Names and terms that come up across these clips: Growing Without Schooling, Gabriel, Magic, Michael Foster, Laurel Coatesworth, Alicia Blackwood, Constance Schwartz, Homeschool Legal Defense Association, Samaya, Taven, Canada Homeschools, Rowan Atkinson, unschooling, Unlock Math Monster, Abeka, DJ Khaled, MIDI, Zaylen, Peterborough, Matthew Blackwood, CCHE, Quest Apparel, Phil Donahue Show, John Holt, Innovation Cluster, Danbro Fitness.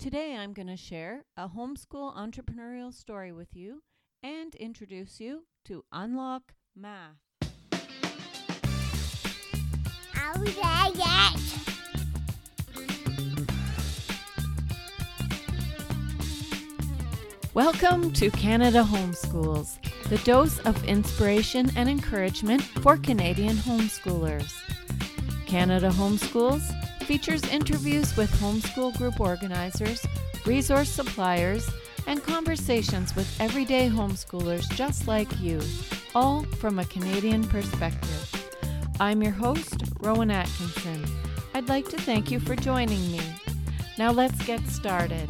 Today I'm going to share a homeschool entrepreneurial story with you and introduce you to Unlock Math. Welcome to Canada Homeschools, the dose of inspiration and encouragement for Canadian homeschoolers. Canada Homeschools features interviews with homeschool group organizers, resource suppliers, and conversations with everyday homeschoolers just like you, all from a Canadian perspective. I'm your host, Rowan Atkinson. I'd like to thank you for joining me. Now let's get started.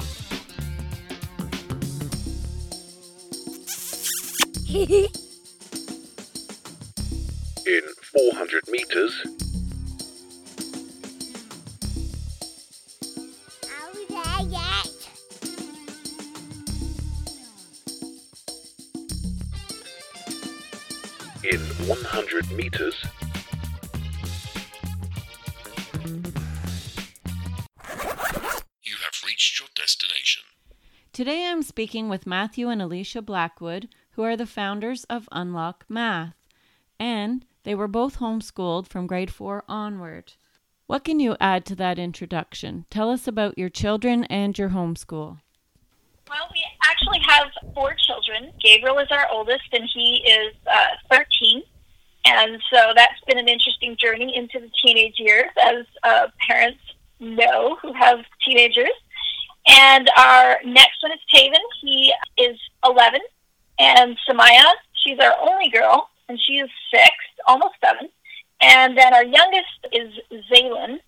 In 400 meters, in 100 meters, you have reached your destination. Today I'm speaking with Matthew and Alicia Blackwood, who are the founders of Unlock Math, and they were both homeschooled from grade 4 onward. What can you add to that introduction? Tell us about your children and your homeschool. Well, we actually have 4 children. Gabriel is our oldest, and he is 13. And so that's been an interesting journey into the teenage years, as parents know who have teenagers. And our next one is Taven. He is 11. And Samaya, she's our only girl, and she is 6, almost 7. And then our youngest is Zaylen,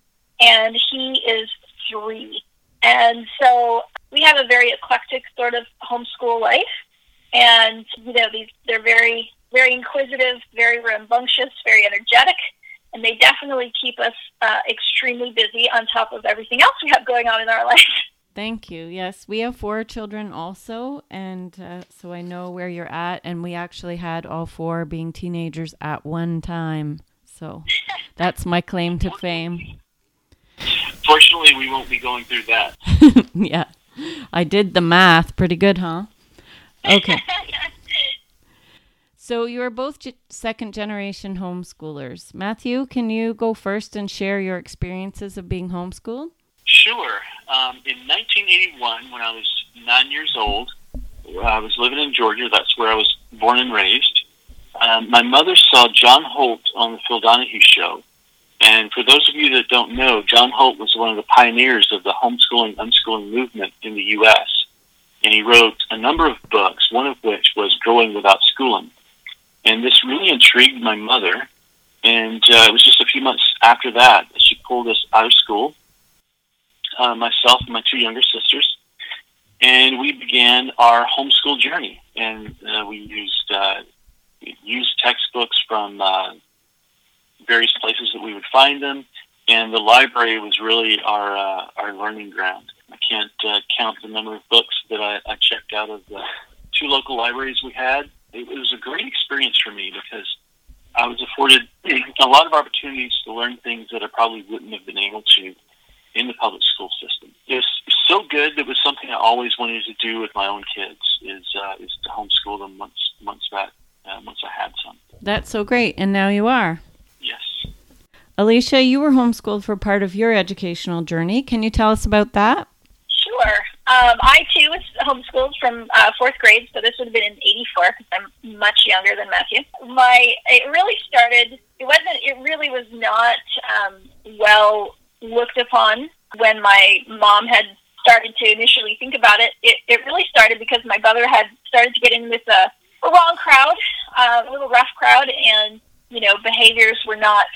and he is 3. And so we have a very eclectic sort of homeschool life. And, you know, they're very, very inquisitive, very rambunctious, very energetic. And they definitely keep us extremely busy on top of everything else we have going on in our life. Thank you. Yes, we have 4 children also, and so I know where you're at. And we actually had all 4 being teenagers at one time. So that's my claim to fame. Fortunately, we won't be going through that. Yeah. I did the math pretty good, huh? Okay. So you are both second-generation homeschoolers. Matthew, can you go first and share your experiences of being homeschooled? Sure. In 1981, when I was 9 years old, I was living in Georgia. That's where I was born and raised. My mother saw John Holt on the Phil Donahue Show. And for those of you that don't know, John Holt was one of the pioneers of the homeschooling, unschooling movement in the U.S. And he wrote a number of books, one of which was Growing Without Schooling. And this really intrigued my mother. And it was just a few months after that that she pulled us out of school, myself and my 2 younger sisters, and we began our homeschool journey. And we used textbooks from various places that we would find them, and the library was really our learning ground. I can't count the number of books that I checked out of the 2 local libraries we had. It was a great experience for me because I was afforded a lot of opportunities to learn things that I probably wouldn't have been able to in the public school system. It was so good. That was something I always wanted to do with my own kids, is to homeschool them once I had some. That's so great, and now you are. Yes. Alicia, you were homeschooled for part of your educational journey. Can you tell us about that? Sure. I, too, was homeschooled from 4th grade, so this would have been in 84 because I'm much younger than Matthew. It really was not well looked upon when my mom had started to initially think about it. It really started because my brother had started to get in with a wrong crowd, a little rough crowd, and, you know, behaviors were not,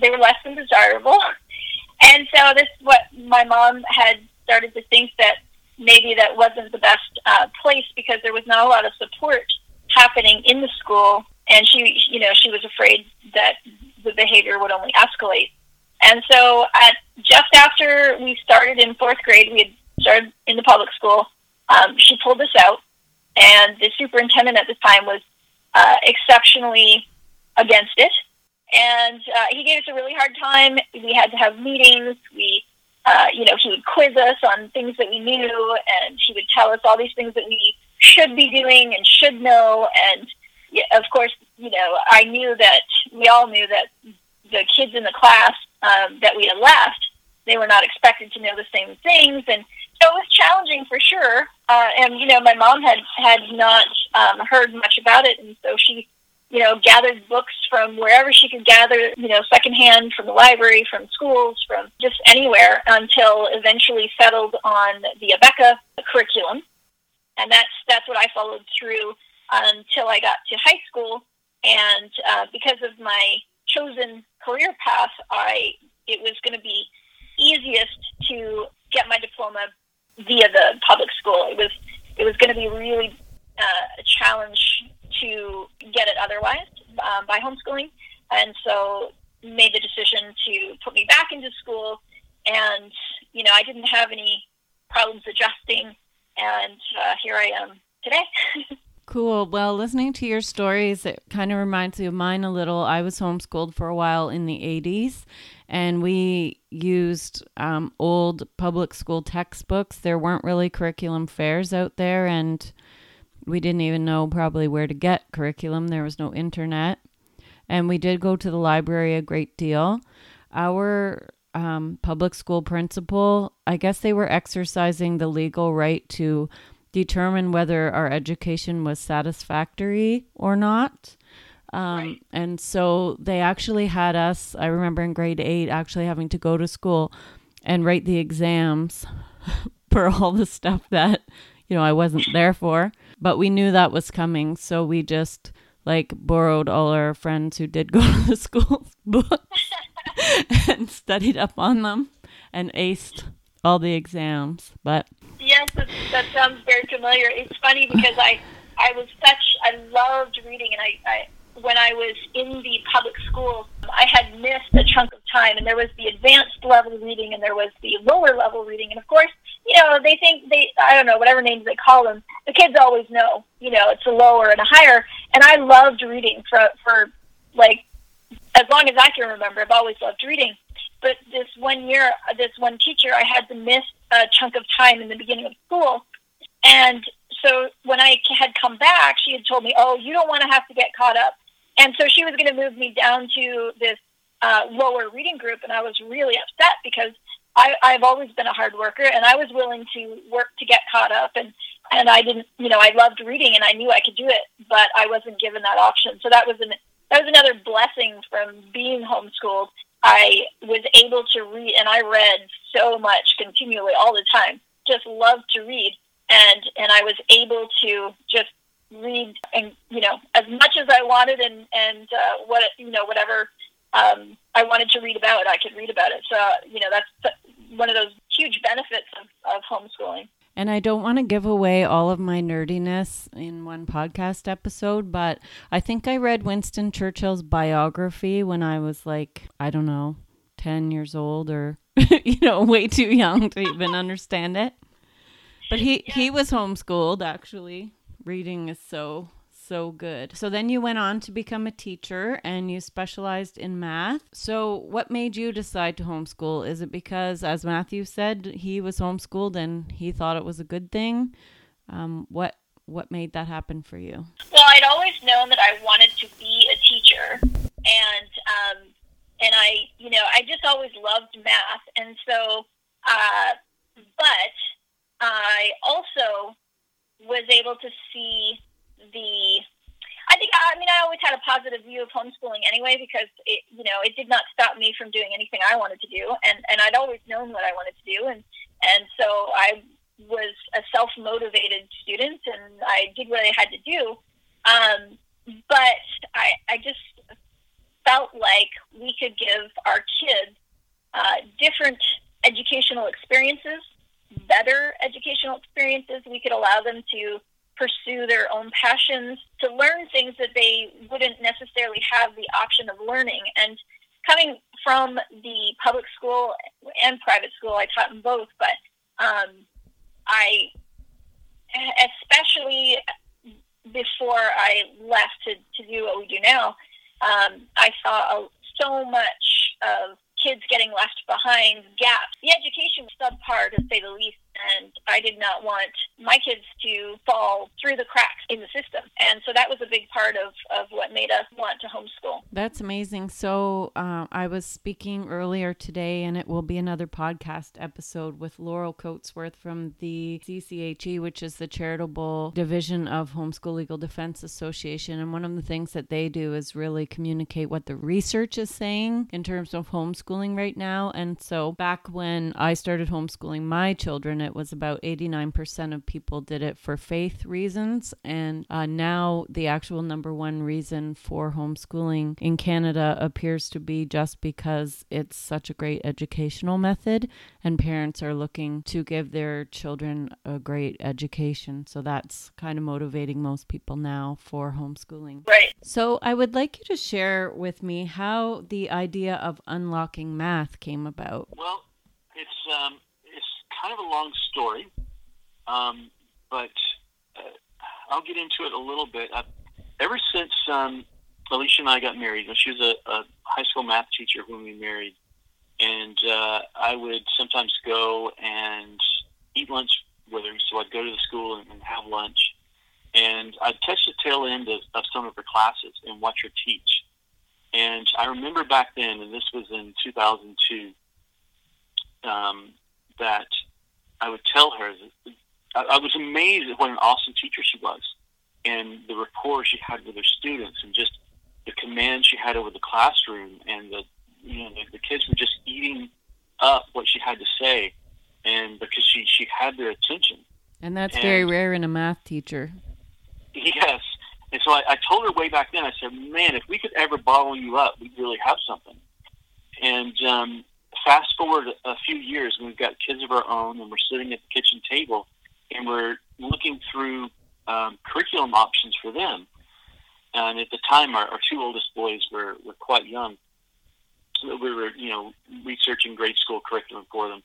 they were less than desirable. And so this, what my mom had started to think that maybe that wasn't the best place because there was not a lot of support happening in the school. And she was afraid that the behavior would only escalate. And so just after we started in 4th grade, we had started in the public school, she pulled us out, and the superintendent at the time was exceptionally against it. And he gave us a really hard time. We had to have meetings. We he would quiz us on things that we knew, and he would tell us all these things that we should be doing and should know. And of course, I knew that we all knew that the kids in the class that we had left, they were not expected to know the same things. And so it was challenging for sure. And, my mom had not heard much about it. And so she, gathered books from wherever she could gather, secondhand, from the library, from schools, from just anywhere, until eventually settled on the Abeka curriculum. And that's what I followed through until I got to high school. And because of my chosen career path, it was going to be easiest to get my diploma via the public school. It was going to be really a challenge to get it otherwise by homeschooling, and so made the decision to put me back into school. And I didn't have any problems adjusting, and here I am today. Cool. Well, listening to your stories, it kind of reminds me of mine a little. I was homeschooled for a while in the 80s, and we used old public school textbooks. There weren't really curriculum fairs out there, and we didn't even know probably where to get curriculum. There was no internet, and we did go to the library a great deal. Our public school principal, I guess they were exercising the legal right to determine whether our education was satisfactory or not. Right. And so they actually had us, I remember in grade 8, actually having to go to school and write the exams for all the stuff that, I wasn't there for. But we knew that was coming. So we just borrowed all our friends who did go to the school's books and studied up on them and aced all the exams. But yes, that sounds very familiar. It's funny because I loved reading, and I when I was in the public school, I had missed a chunk of time, and there was the advanced level reading and there was the lower level reading, and of course, they think I don't know, whatever names they call them, the kids always know, it's a lower and a higher, and I loved reading for as long as I can remember. I've always loved reading. But this one year, this one teacher, I had to miss a chunk of time in the beginning of school. And so when I had come back, she had told me, oh, you don't want to have to get caught up. And so she was going to move me down to this lower reading group. And I was really upset because I've always been a hard worker, and I was willing to work to get caught up. And I didn't, I loved reading and I knew I could do it, but I wasn't given that option. So that was another blessing from being homeschooled. I was able to read, and I read so much continually all the time, just loved to read. And I was able to just read, and, as much as I wanted, and whatever I wanted to read about, I could read about it. So, that's one of those huge benefits of homeschooling. And I don't want to give away all of my nerdiness in one podcast episode, but I think I read Winston Churchill's biography when I was 10 years old, or, way too young to even understand it. But he was homeschooled, actually. Reading is so, so good. So then you went on to become a teacher, and you specialized in math. So what made you decide to homeschool? Is it because, as Matthew said, he was homeschooled and he thought it was a good thing? What made that happen for you? Well, I'd always known that I wanted to be a teacher, and I, I just always loved math, and so, but I also was able to see I always had a positive view of homeschooling anyway, because it, it did not stop me from doing anything I wanted to do. And I'd always known what I wanted to do. And so I was a self-motivated student, and I did what I had to do. But I just felt like we could give our kids different educational experiences, better educational experiences. We could allow them to pursue their own passions, to learn things that they wouldn't necessarily have the option of learning. And coming from the public school and private school, I taught in both, but I, especially before I left to do what we do now, I saw so much of kids getting left behind, gaps. The education was subpar, to say the least, and I did not want my kids to fall through the cracks in the system. And so that was a big part of what made us want to homeschool. That's amazing. So I was speaking earlier today, and it will be another podcast episode with Laurel Coatesworth from the CCHE, which is the charitable division of Homeschool Legal Defense Association. And one of the things that they do is really communicate what the research is saying in terms of homeschooling right now. And so back when I started homeschooling my children, it was about 89% of people did it for faith reasons. And now the actual number one reason for homeschooling in Canada appears to be just because it's such a great educational method and parents are looking to give their children a great education. So that's kind of motivating most people now for homeschooling. Right. So I would like you to share with me how the idea of unlocking math came about. Well, it's kind of a long story, but I'll get into it a little bit. Ever since Alicia and I got married, she was a high school math teacher when we married, and I would sometimes go and eat lunch with her. So I'd go to the school and have lunch, and I'd catch the tail end of some of her classes and watch her teach. And I remember back then, and this was in 2002, that I would tell her that I was amazed at what an awesome teacher she was and the rapport she had with her students and just the command she had over the classroom, and the kids were just eating up what she had to say, and because she had their attention. And that's very rare in a math teacher. Yes. And so I told her way back then, I said, man, if we could ever bottle you up, we'd really have something. And fast forward a few years, we've got kids of our own, and we're sitting at the kitchen table, and we're looking through curriculum options for them. And at the time, our two oldest boys were quite young. So we were, researching grade school curriculum for them.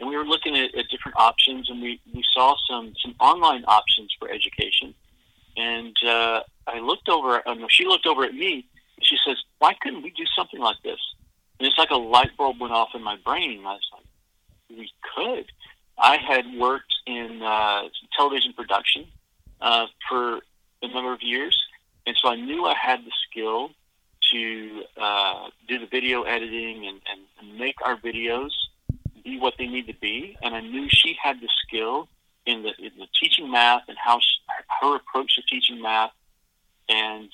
And we were looking at different options, and we saw some online options for education. And she looked over at me, and she says, why couldn't we do something like this? And it's like a light bulb went off in my brain. I was like, we could. I had worked in television production for a number of years, and so I knew I had the skill to do the video editing and make our videos be what they need to be. And I knew she had the skill in the teaching math and how her approach to teaching math, and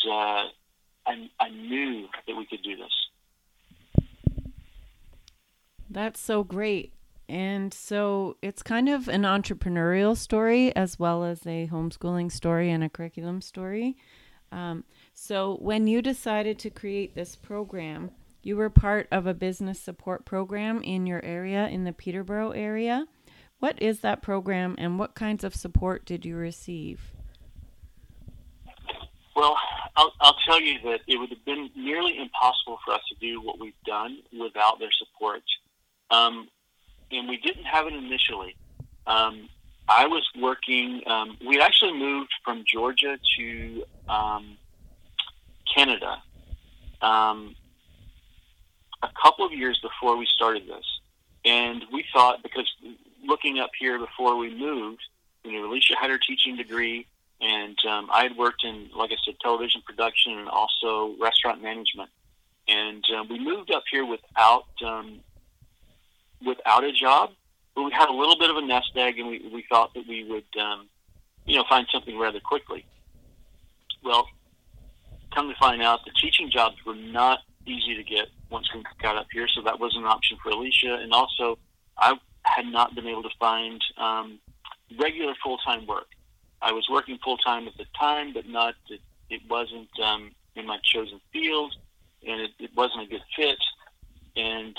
I knew that we could do this. That's so great. And so it's kind of an entrepreneurial story as well as a homeschooling story and a curriculum story. So when you decided to create this program, you were part of a business support program in your area, in the Peterborough area. What is that program and what kinds of support did you receive? Well, I'll tell you that it would have been nearly impossible for us to do what we've done without their support. And we didn't have it initially. I was working, we actually moved from Georgia to Canada a couple of years before we started this. And we thought, because looking up here before we moved, Alicia had her teaching degree, and I had worked in, like I said, television production and also restaurant management. And we moved up here without a job, but we had a little bit of a nest egg, and we thought that we would, find something rather quickly. Well, come to find out, the teaching jobs were not easy to get once we got up here, so that was an option for Alicia, and also I had not been able to find regular full-time work. I was working full-time at the time, but it wasn't in my chosen field, and it wasn't a good fit, and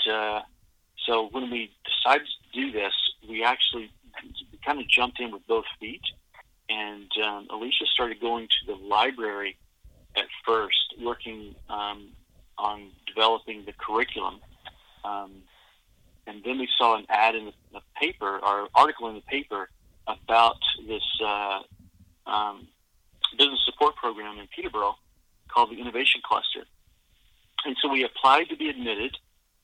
so when we decided to do this, we actually kind of jumped in with both feet, and Alicia started going to the library at first, working on developing the curriculum, and then we saw an ad in the paper, or article in the paper, about this business support program in Peterborough called the Innovation Cluster, and so we applied to be admitted.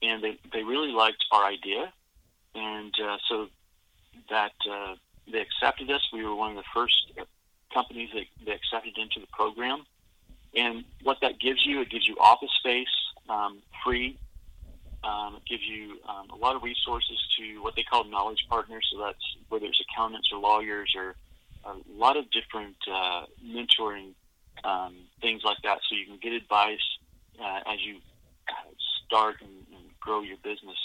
and they really liked our idea, and so that they accepted us. We were one of the first companies that they accepted into the program. And what that gives you, it gives you office space, free. It gives you a lot of resources to what they call knowledge partners. So that's whether it's accountants or lawyers or a lot of different mentoring things like that. So you can get advice as you start and grow your business.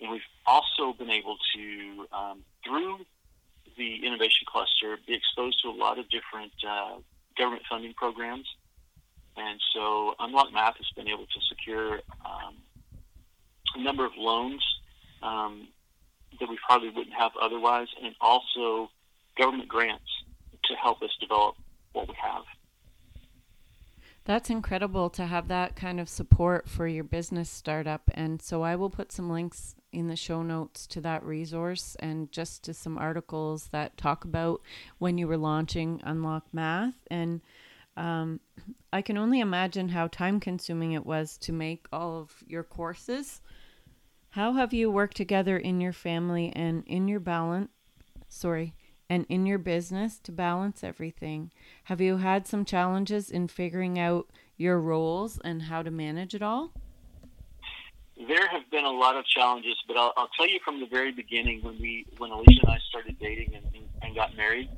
And we've also been able to, through the Innovation Cluster, be exposed to a lot of different government funding programs. And so Unlock Math has been able to secure a number of loans that we probably wouldn't have otherwise, and also government grants to help us develop what we have. That's incredible to have that kind of support for your business startup. And so I will put some links in the show notes to that resource and just to some articles that talk about when you were launching Unlock Math. And I can only imagine how time-consuming it was to make all of your courses. How have you worked together in your family and in your business to balance everything? Have you had some challenges in figuring out your roles and how to manage it all? There have been a lot of challenges, but I'll tell you from the very beginning when Alicia and I started dating and got married,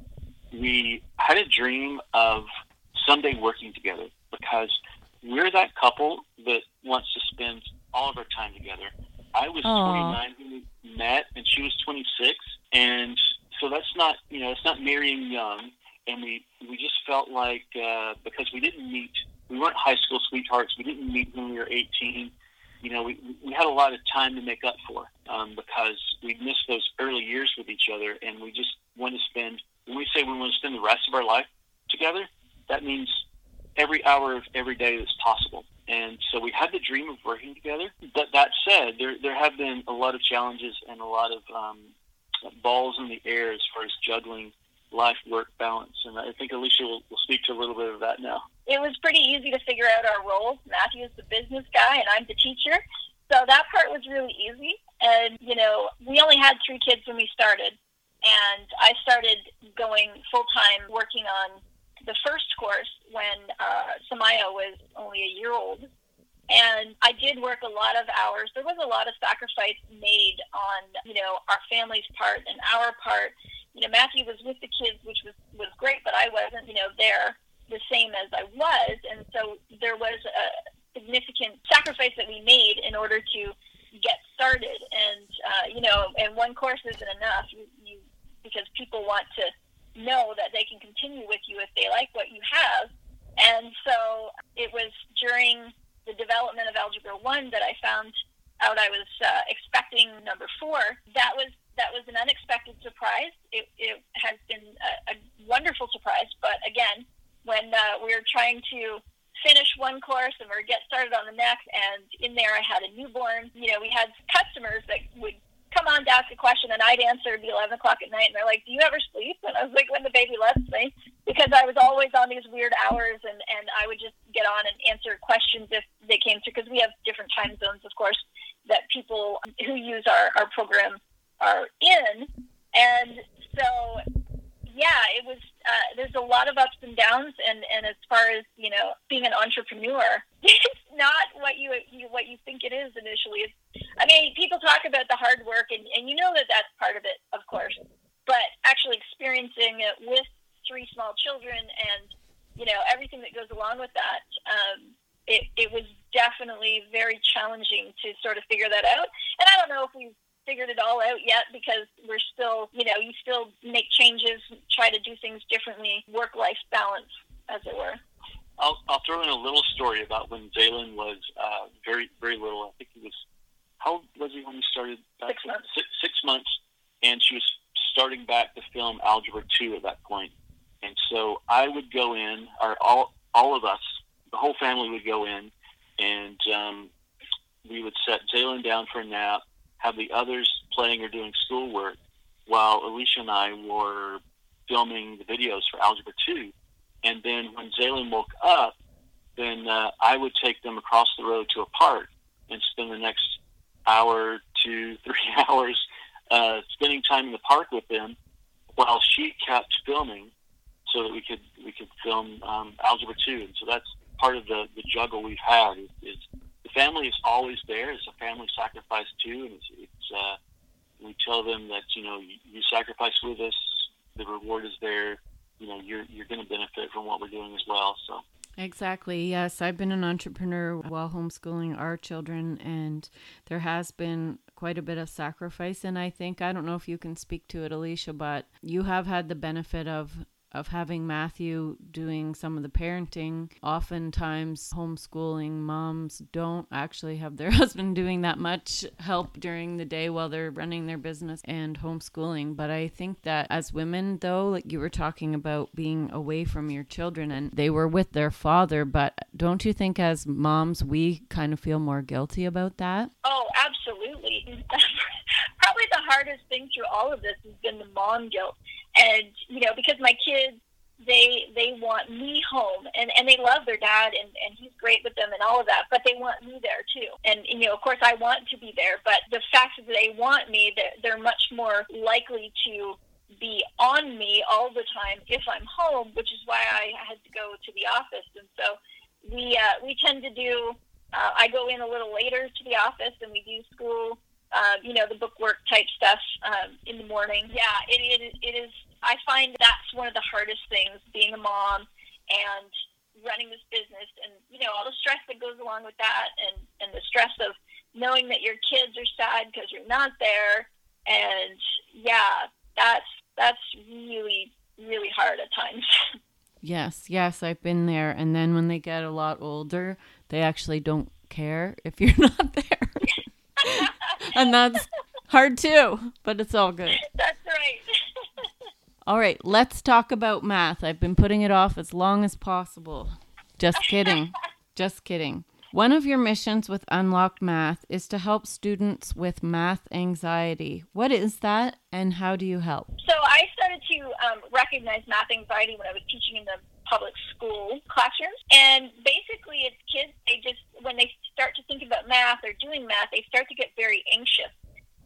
we had a dream of someday working together, because we're that couple that wants to spend all of our time together. I was 29 when we met, and she was 26, and so that's not, it's not marrying young. And we just felt like because we didn't meet, we weren't high school sweethearts. We didn't meet when we were 18. We had a lot of time to make up for because we missed those early years with each other, and we just want to spend. When we say we want to spend the rest of our life together, that means every hour of every day that's possible. And so we had the dream of working together. But that said, there have been a lot of challenges and a lot of balls in the air as far as juggling life-work balance. And I think Alicia will speak to a little bit of that now. It was pretty easy to figure out our roles. Matthew is the business guy and I'm the teacher. So that part was really easy. And, we only had 3 kids when we started. And I started going full-time working on the first course when Samaya was only a year old. And I did work a lot of hours. There was a lot of sacrifice made on, our family's part and our part. Matthew was with the kids, which was great, but I wasn't, there the same as I was. And so there was a significant sacrifice that we made in order to get started. And, and one course isn't enough because people want to know that they can continue with you if they like what you have. And so it was during the development of Algebra 1 that I found out I was expecting number 4. That was an unexpected surprise. It has been a wonderful surprise, but again, when we were trying to finish one course and we get started on the next, and in there I had a newborn, we had customers that would come on to ask a question, and I'd answer at 11 o'clock at night, and they're like, do you ever sleep? And I was like, when the baby left me, because I was always on these weird hours, and I would just get on and answer questions if they came through, because we have different time zones, of course, that people who use our program are in. And so, it was, there's a lot of ups and downs, and as far as, being an entrepreneur, it's not what you think it is initially. People talk about the hard work, and that's part of it, of course, but actually experiencing it with 3 small children and, everything that goes along with that, it was definitely very challenging to sort of figure that out. And I don't know if we've figured it all out yet, because we're still, you still make changes, try to do things differently, work-life balance, as it were. I'll throw in a little story about when Zaylen was very, very little. I think he was, how old was he when he started? 6 months. 6 months, and she was starting back to film Algebra 2 at that point. And so I would go in, or all of us, the whole family would go in, and we would set Zaylen down for a nap, have the others playing or doing schoolwork, while Alicia and I were filming the videos for Algebra 2. And then when Zaylen woke up, then I would take them across the road to a park and spend the next hour to 3 hours spending time in the park with them while she kept filming so that we could film Algebra 2. And so that's part of the juggle we've had is the family is always there. It's a family sacrifice too, and it's we tell them that, you know, you sacrifice with us, the reward is there. You know, you're going to benefit from what we're doing as well. So exactly. Yes, I've been an entrepreneur while homeschooling our children, and there has been quite a bit of sacrifice. And I think, I don't know if you can speak to it, Alicia, but you have had the benefit of having Matthew doing some of the parenting. Oftentimes homeschooling moms don't actually have their husband doing that much help during the day while they're running their business and homeschooling. But I think that as women, though, like you were talking about being away from your children, and they were with their father, but don't you think as moms we kind of feel more guilty about that? Oh, absolutely. Probably the hardest thing through all of this has been the mom guilt. And, you know, because my kids, they want me home, and they love their dad, and he's great with them and all of that, but they want me there too. And, you know, of course I want to be there, but the fact that they want me, they're much more likely to be on me all the time if I'm home, which is why I had to go to the office. And so we tend to do, I go in a little later to the office, and we do school, you know, the bookwork type stuff in the morning. Yeah, it is. I find that's one of the hardest things, being a mom and running this business, and, you know, all the stress that goes along with that, and the stress of knowing that your kids are sad because you're not there. And yeah, that's really, really hard at times. Yes, I've been there. And then when they get a lot older, they actually don't care if you're not there. And that's hard too, but it's all good. That's right. All right, let's talk about math. I've been putting it off as long as possible. Just kidding. Just kidding. One of your missions with Unlock Math is to help students with math anxiety. What is that, and how do you help? So I started to recognize math anxiety when I was teaching in the public school classrooms. And basically it's kids, they just, when they start to think about math or doing math, they start to get very anxious.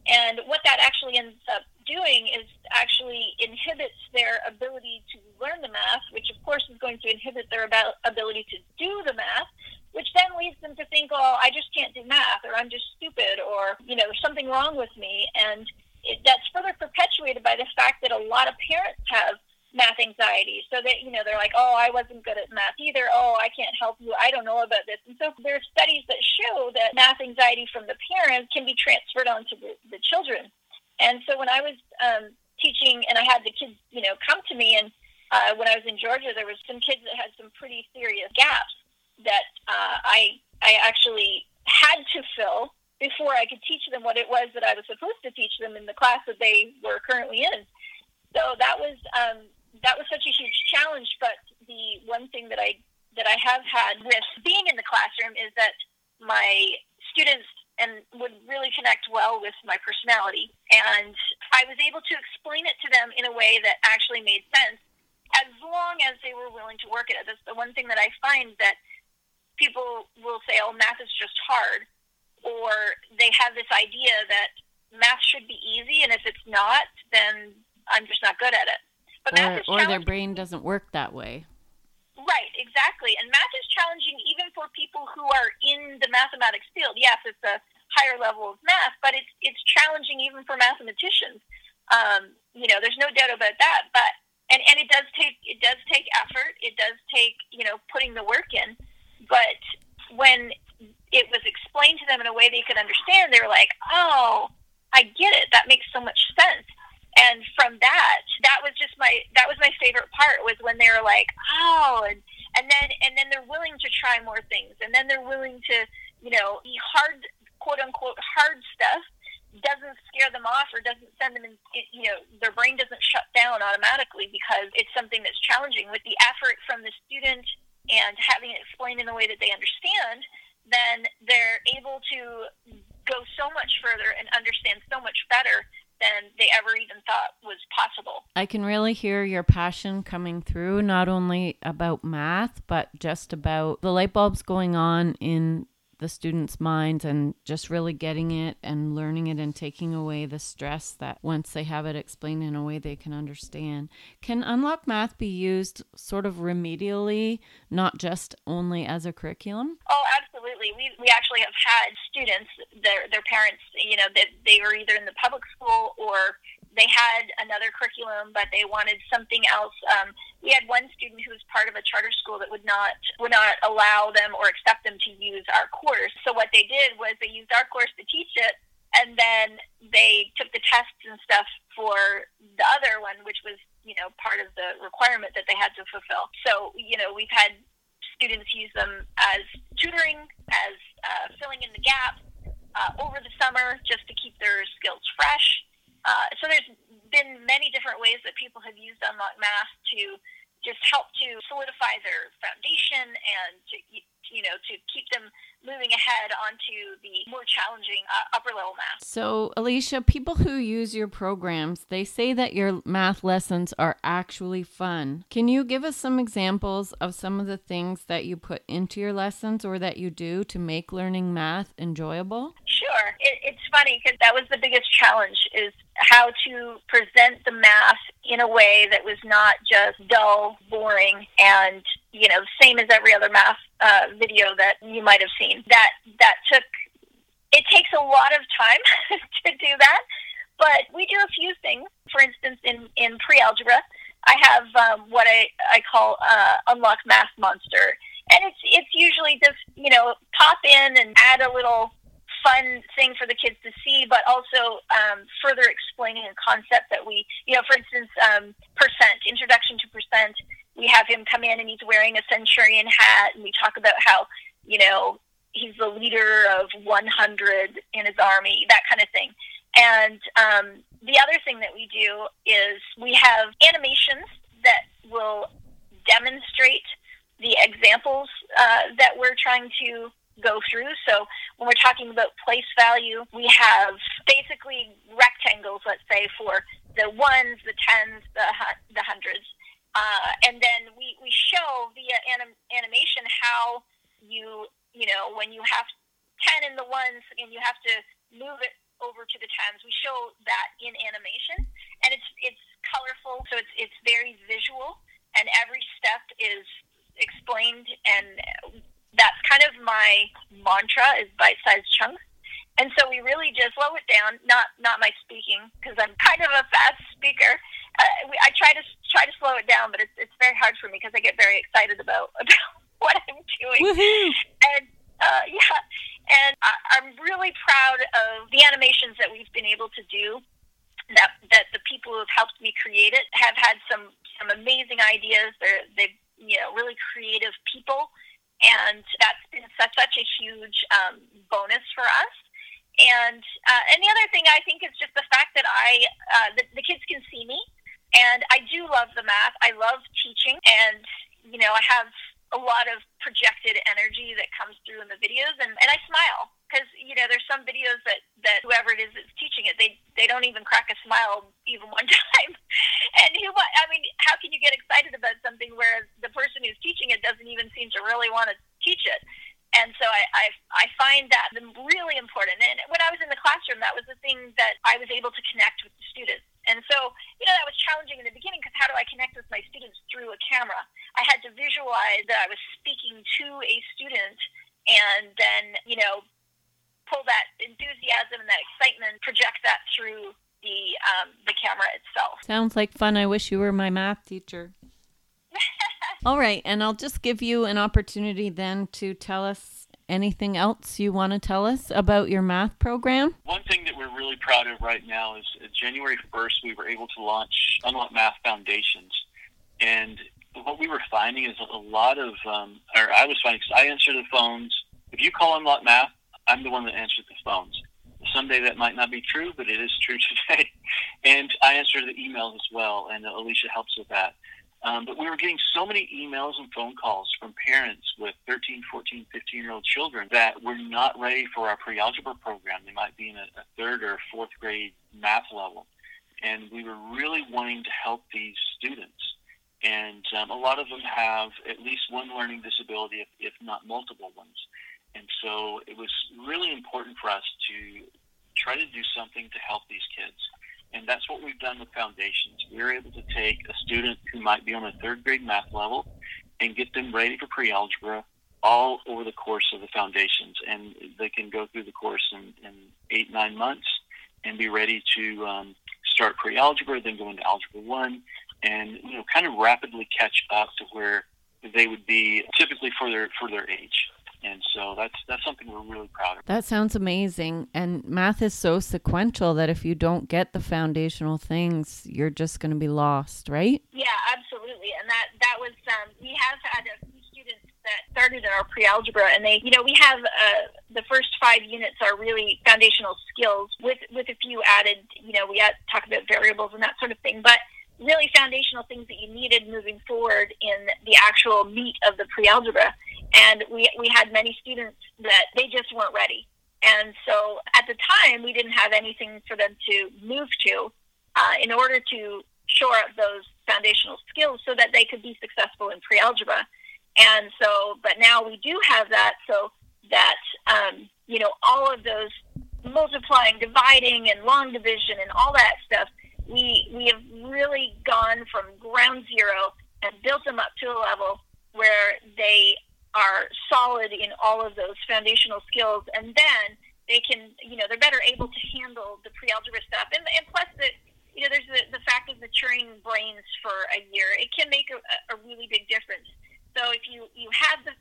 And what that actually ends up doing is actually inhibits their ability to learn the math, which of course is going to inhibit their ability to do the math, which then leads them to think, oh, I just can't do math, or I'm just stupid, or, you know, there's something wrong with me. And that's further perpetuated by the fact that a lot of parents have math anxiety. So that, you know, they're like, oh, I wasn't good at math either. Oh, I can't help you. I don't know about this. And so there are studies that show that math anxiety from the parents can be transferred onto the children. And so when I was teaching, and I had the kids, you know, come to me, and when I was in Georgia, there was some kids that had some pretty serious gaps that I actually had to fill before I could teach them what it was that I was supposed to teach them in the class that they were currently in. So that was such a huge challenge. But the one thing that I have had with being in the classroom is that my students would really connect well with my personality, and I was able to explain it to them in a way that actually made sense, as long as they were willing to work at it. That's the one thing that I find, that people will say, oh, math is just hard, or they have this idea that math should be easy, and if it's not, then I'm just not good at it. But math is challenging. Or their brain doesn't work that way. Right, exactly. And math is challenging even for people who are in the mathematics field. Yes, it's a higher level of math, but it's challenging even for mathematicians. You know, there's no doubt about that. But and it does take effort. It does take, you know, putting the work in. But when it was explained to them in a way they could understand, they were like, oh, I get it. That makes so much sense. And from that was my favorite part, was when they were like, oh, and then they're willing to try more things, and then they're willing to, you know, the hard, quote unquote, hard stuff doesn't scare them off, or doesn't send them in, you know, their brain doesn't shut down automatically because it's something that's challenging. With the effort from the student and having it explained in a way that they understand, then they're able to go so much further and understand so much better than they ever even thought was possible. I can really hear your passion coming through, not only about math, but just about the light bulbs going on in the students' minds and just really getting it and learning it and taking away the stress that once they have it explained in a way they can understand. Can Unlock Math be used sort of remedially, not just only as a curriculum? Oh, absolutely. We actually have had students, their parents, you know, that they were either in the public school or they had another curriculum, but they wanted something else. We had one student who was part of a charter school that would not allow them or accept them to use our course. So what they did was they used our course to teach it, and then they took the tests and stuff for the other one, which was, you know, part of the requirement that they had to fulfill. So, you know, we've had students use them as tutoring, as filling in the gap over the summer just to keep their skills fresh. So there's been many different ways that people have used Unlock Math to just help to solidify their foundation and to, you know, to keep them moving ahead onto the more challenging upper level math. So, Alicia, people who use your programs, they say that your math lessons are actually fun. Can you give us some examples of some of the things that you put into your lessons or that you do to make learning math enjoyable? Sure. It's funny because that was the biggest challenge, is how to present the math in a way that was not just dull, boring, and, you know, same as every other math video that you might have seen. It takes a lot of time to do that, but we do a few things. For instance, in pre-algebra, I have what I call Unlock Math Monster, and it's usually just, you know, pop in and add a little fun thing for the kids to see, but also further explaining a concept that we, you know, for instance, percent, introduction to percent. We have him come in and he's wearing a centurion hat, and we talk about how, you know, he's the leader of 100 in his army, that kind of thing. And the other thing that we do is we have animations that will demonstrate the examples that we're trying to go through. So when we're talking about place value, we have basically rectangles, let's say, for the ones, the tens, the hundreds. And then we show via animation how you know, when you have 10 in the ones and you have to move it over to the tens, we show that in animation. And it's colorful, so it's very visual, and every step is explained, and that's kind of my mantra, is bite-sized chunks. And so we really just slow it down, not my speaking, because I'm kind of a fast speaker. I try to slow it down, but it's very hard for me because I get very excited about what I'm doing. Woohoo. And I'm really proud of the animations that we've been able to do. That the people who have helped me create it have had some amazing ideas. They've, you know, really creative people, and that's been such a huge bonus for us. And the other thing I think is just the fact that the kids can see me, and I do love the math. I love teaching, and, you know, I have a lot of projected energy that comes through in the videos, and I smile because, you know, there's some videos that whoever it is that's teaching it, they don't even crack a smile even one time. And how can you get excited about something where the person who's teaching it doesn't even seem to really want to teach it? And so I find that really important. And when I was in the classroom, that was the thing that I was able to connect with the students. And so, you know, that was challenging in the beginning because how do I connect with my students through a camera? I had to visualize that I was speaking to a student and then, you know, pull that enthusiasm and that excitement, project that through the camera itself. Sounds like fun. I wish you were my math teacher. All right, and I'll just give you an opportunity then to tell us anything else you want to tell us about your math program. One thing that we're really proud of right now is January 1st, we were able to launch Unlock Math Foundations. And what we were finding is a lot of, or I was finding, because I answer the phones. If you call Unlock Math, I'm the one that answers the phones. Someday that might not be true, but it is true today. And I answer the emails as well, and Alicia helps with that. But we were getting so many emails and phone calls from parents with 13, 14, 15-year-old children that we're not ready for our pre-algebra program. They might be in a third or fourth grade math level. And we were really wanting to help these students. And a lot of them have at least one learning disability, if not multiple ones. And so it was really important for us to try to do something to help these kids. And that's what we've done with Foundations. We were able to take a student who might be on a third grade math level and get them ready for pre-algebra all over the course of the Foundations. And they can go through the course in 8-9 months and be ready to start pre-algebra, then go into Algebra 1, and kind of rapidly catch up to where they would be typically for their age. And so that's something we're really proud of. That sounds amazing. And math is so sequential that if you don't get the foundational things, you're just going to be lost, right? Yeah, absolutely. And that was, we have had a few students that started in our pre-algebra, and they, we have the first 5 units are really foundational skills with a few added, we talk about variables and that sort of thing, but really foundational things that you needed moving forward in the actual meat of the pre-algebra. And we had many students that they just weren't ready. And so at the time, we didn't have anything for them to move to in order to shore up those foundational skills so that they could be successful in pre-algebra. And so, but now we do have that, so that, all of those multiplying, dividing, and long division and all that stuff, we have really gone from ground zero and built them up to a level where they are solid in all of those foundational skills, and then they can, they're better able to handle the pre-algebra stuff. And plus, there's the fact of maturing brains for a year. It can make a really big difference. So if you have the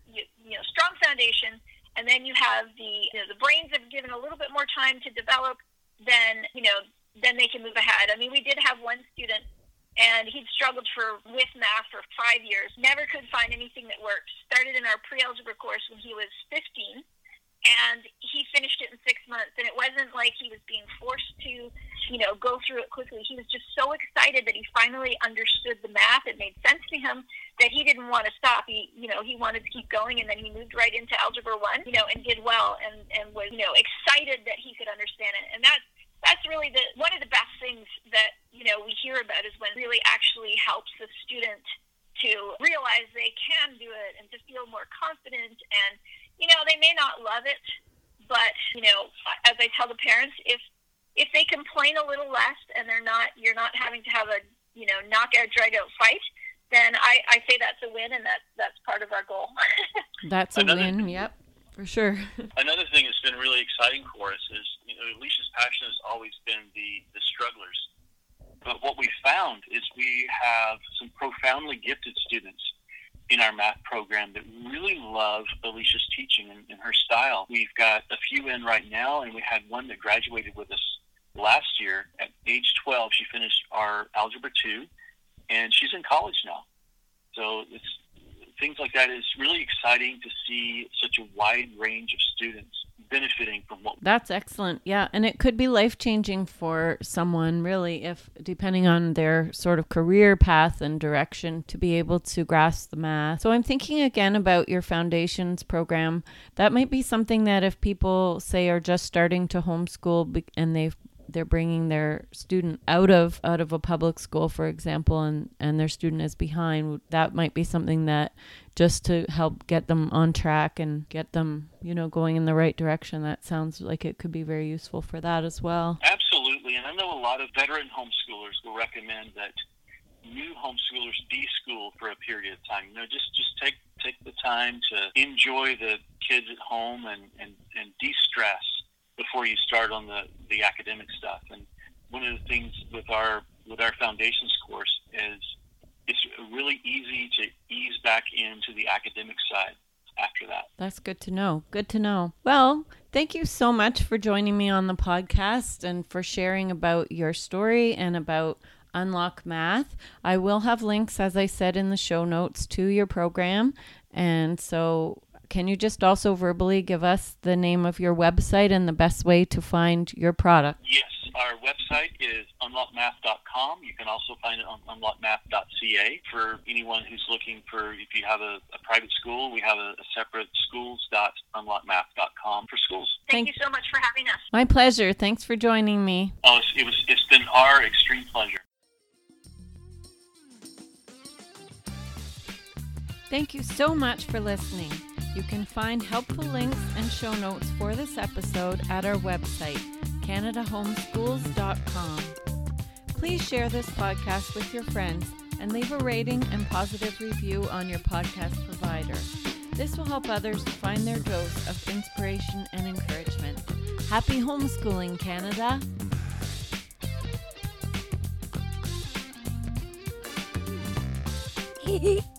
strong foundation, and then you have the brains have given a little bit more time to develop, then they can move ahead. I mean, we did have one student, and he'd struggled with math for 5 years, never could find anything that worked. Started in our pre-algebra course when he was 15, and he finished it in 6 months. And it wasn't like he was being forced to, go through it quickly. He was just so excited that he finally understood the math. It made sense to him that he didn't want to stop. He wanted to keep going, and then he moved right into Algebra 1, and did well and was, excited that he could understand it. And that's really one of the best things that, we hear about is when it really actually helps the student to realize they can do it and to feel more confident. And, they may not love it, but, as I tell the parents, if they complain a little less and you're not having to have a, knockout, drag-out fight, then I say that's a win, and that's part of our goal. That's a win, yep. For sure. Another thing that's been really exciting for us is, Alicia's passion has always been the strugglers. But what we found is we have some profoundly gifted students in our math program that really love Alicia's teaching and her style. We've got a few in right now, and we had one that graduated with us last year. At age 12, she finished our Algebra 2, and she's in college now. So things like that is really exciting to see such a wide range of students benefiting from what. That's excellent. Yeah. And it could be life-changing for someone, really, if depending on their sort of career path and direction, to be able to grasp the math. So I'm thinking again about your Foundations program. That might be something that if people say are just starting to homeschool and they're bringing their student out of a public school, for example, and their student is behind, that might be something that just to help get them on track and get them, going in the right direction. That sounds like it could be very useful for that as well. Absolutely. And I know a lot of veteran homeschoolers will recommend that new homeschoolers de-school for a period of time. Just take the time to enjoy the kids at home and de-stress before you start on the academic stuff. And one of the things with our Foundations course is it's really easy to ease back into the academic side after that. That's good to know. Good to know. Well, thank you so much for joining me on the podcast and for sharing about your story and about Unlock Math. I will have links, as I said, in the show notes to your program. And so can you just also verbally give us the name of your website and the best way to find your product? Yes, our website is unlockmath.com. You can also find it on unlockmath.ca for anyone who's looking for, if you have a private school, we have a separate schools.unlockmath.com for schools. Thank you so much for having us. My pleasure. Thanks for joining me. Oh, it's been our extreme pleasure. Thank you so much for listening. You can find helpful links and show notes for this episode at our website, CanadaHomeschools.com. Please share this podcast with your friends and leave a rating and positive review on your podcast provider. This will help others to find their dose of inspiration and encouragement. Happy homeschooling, Canada! Hee hee.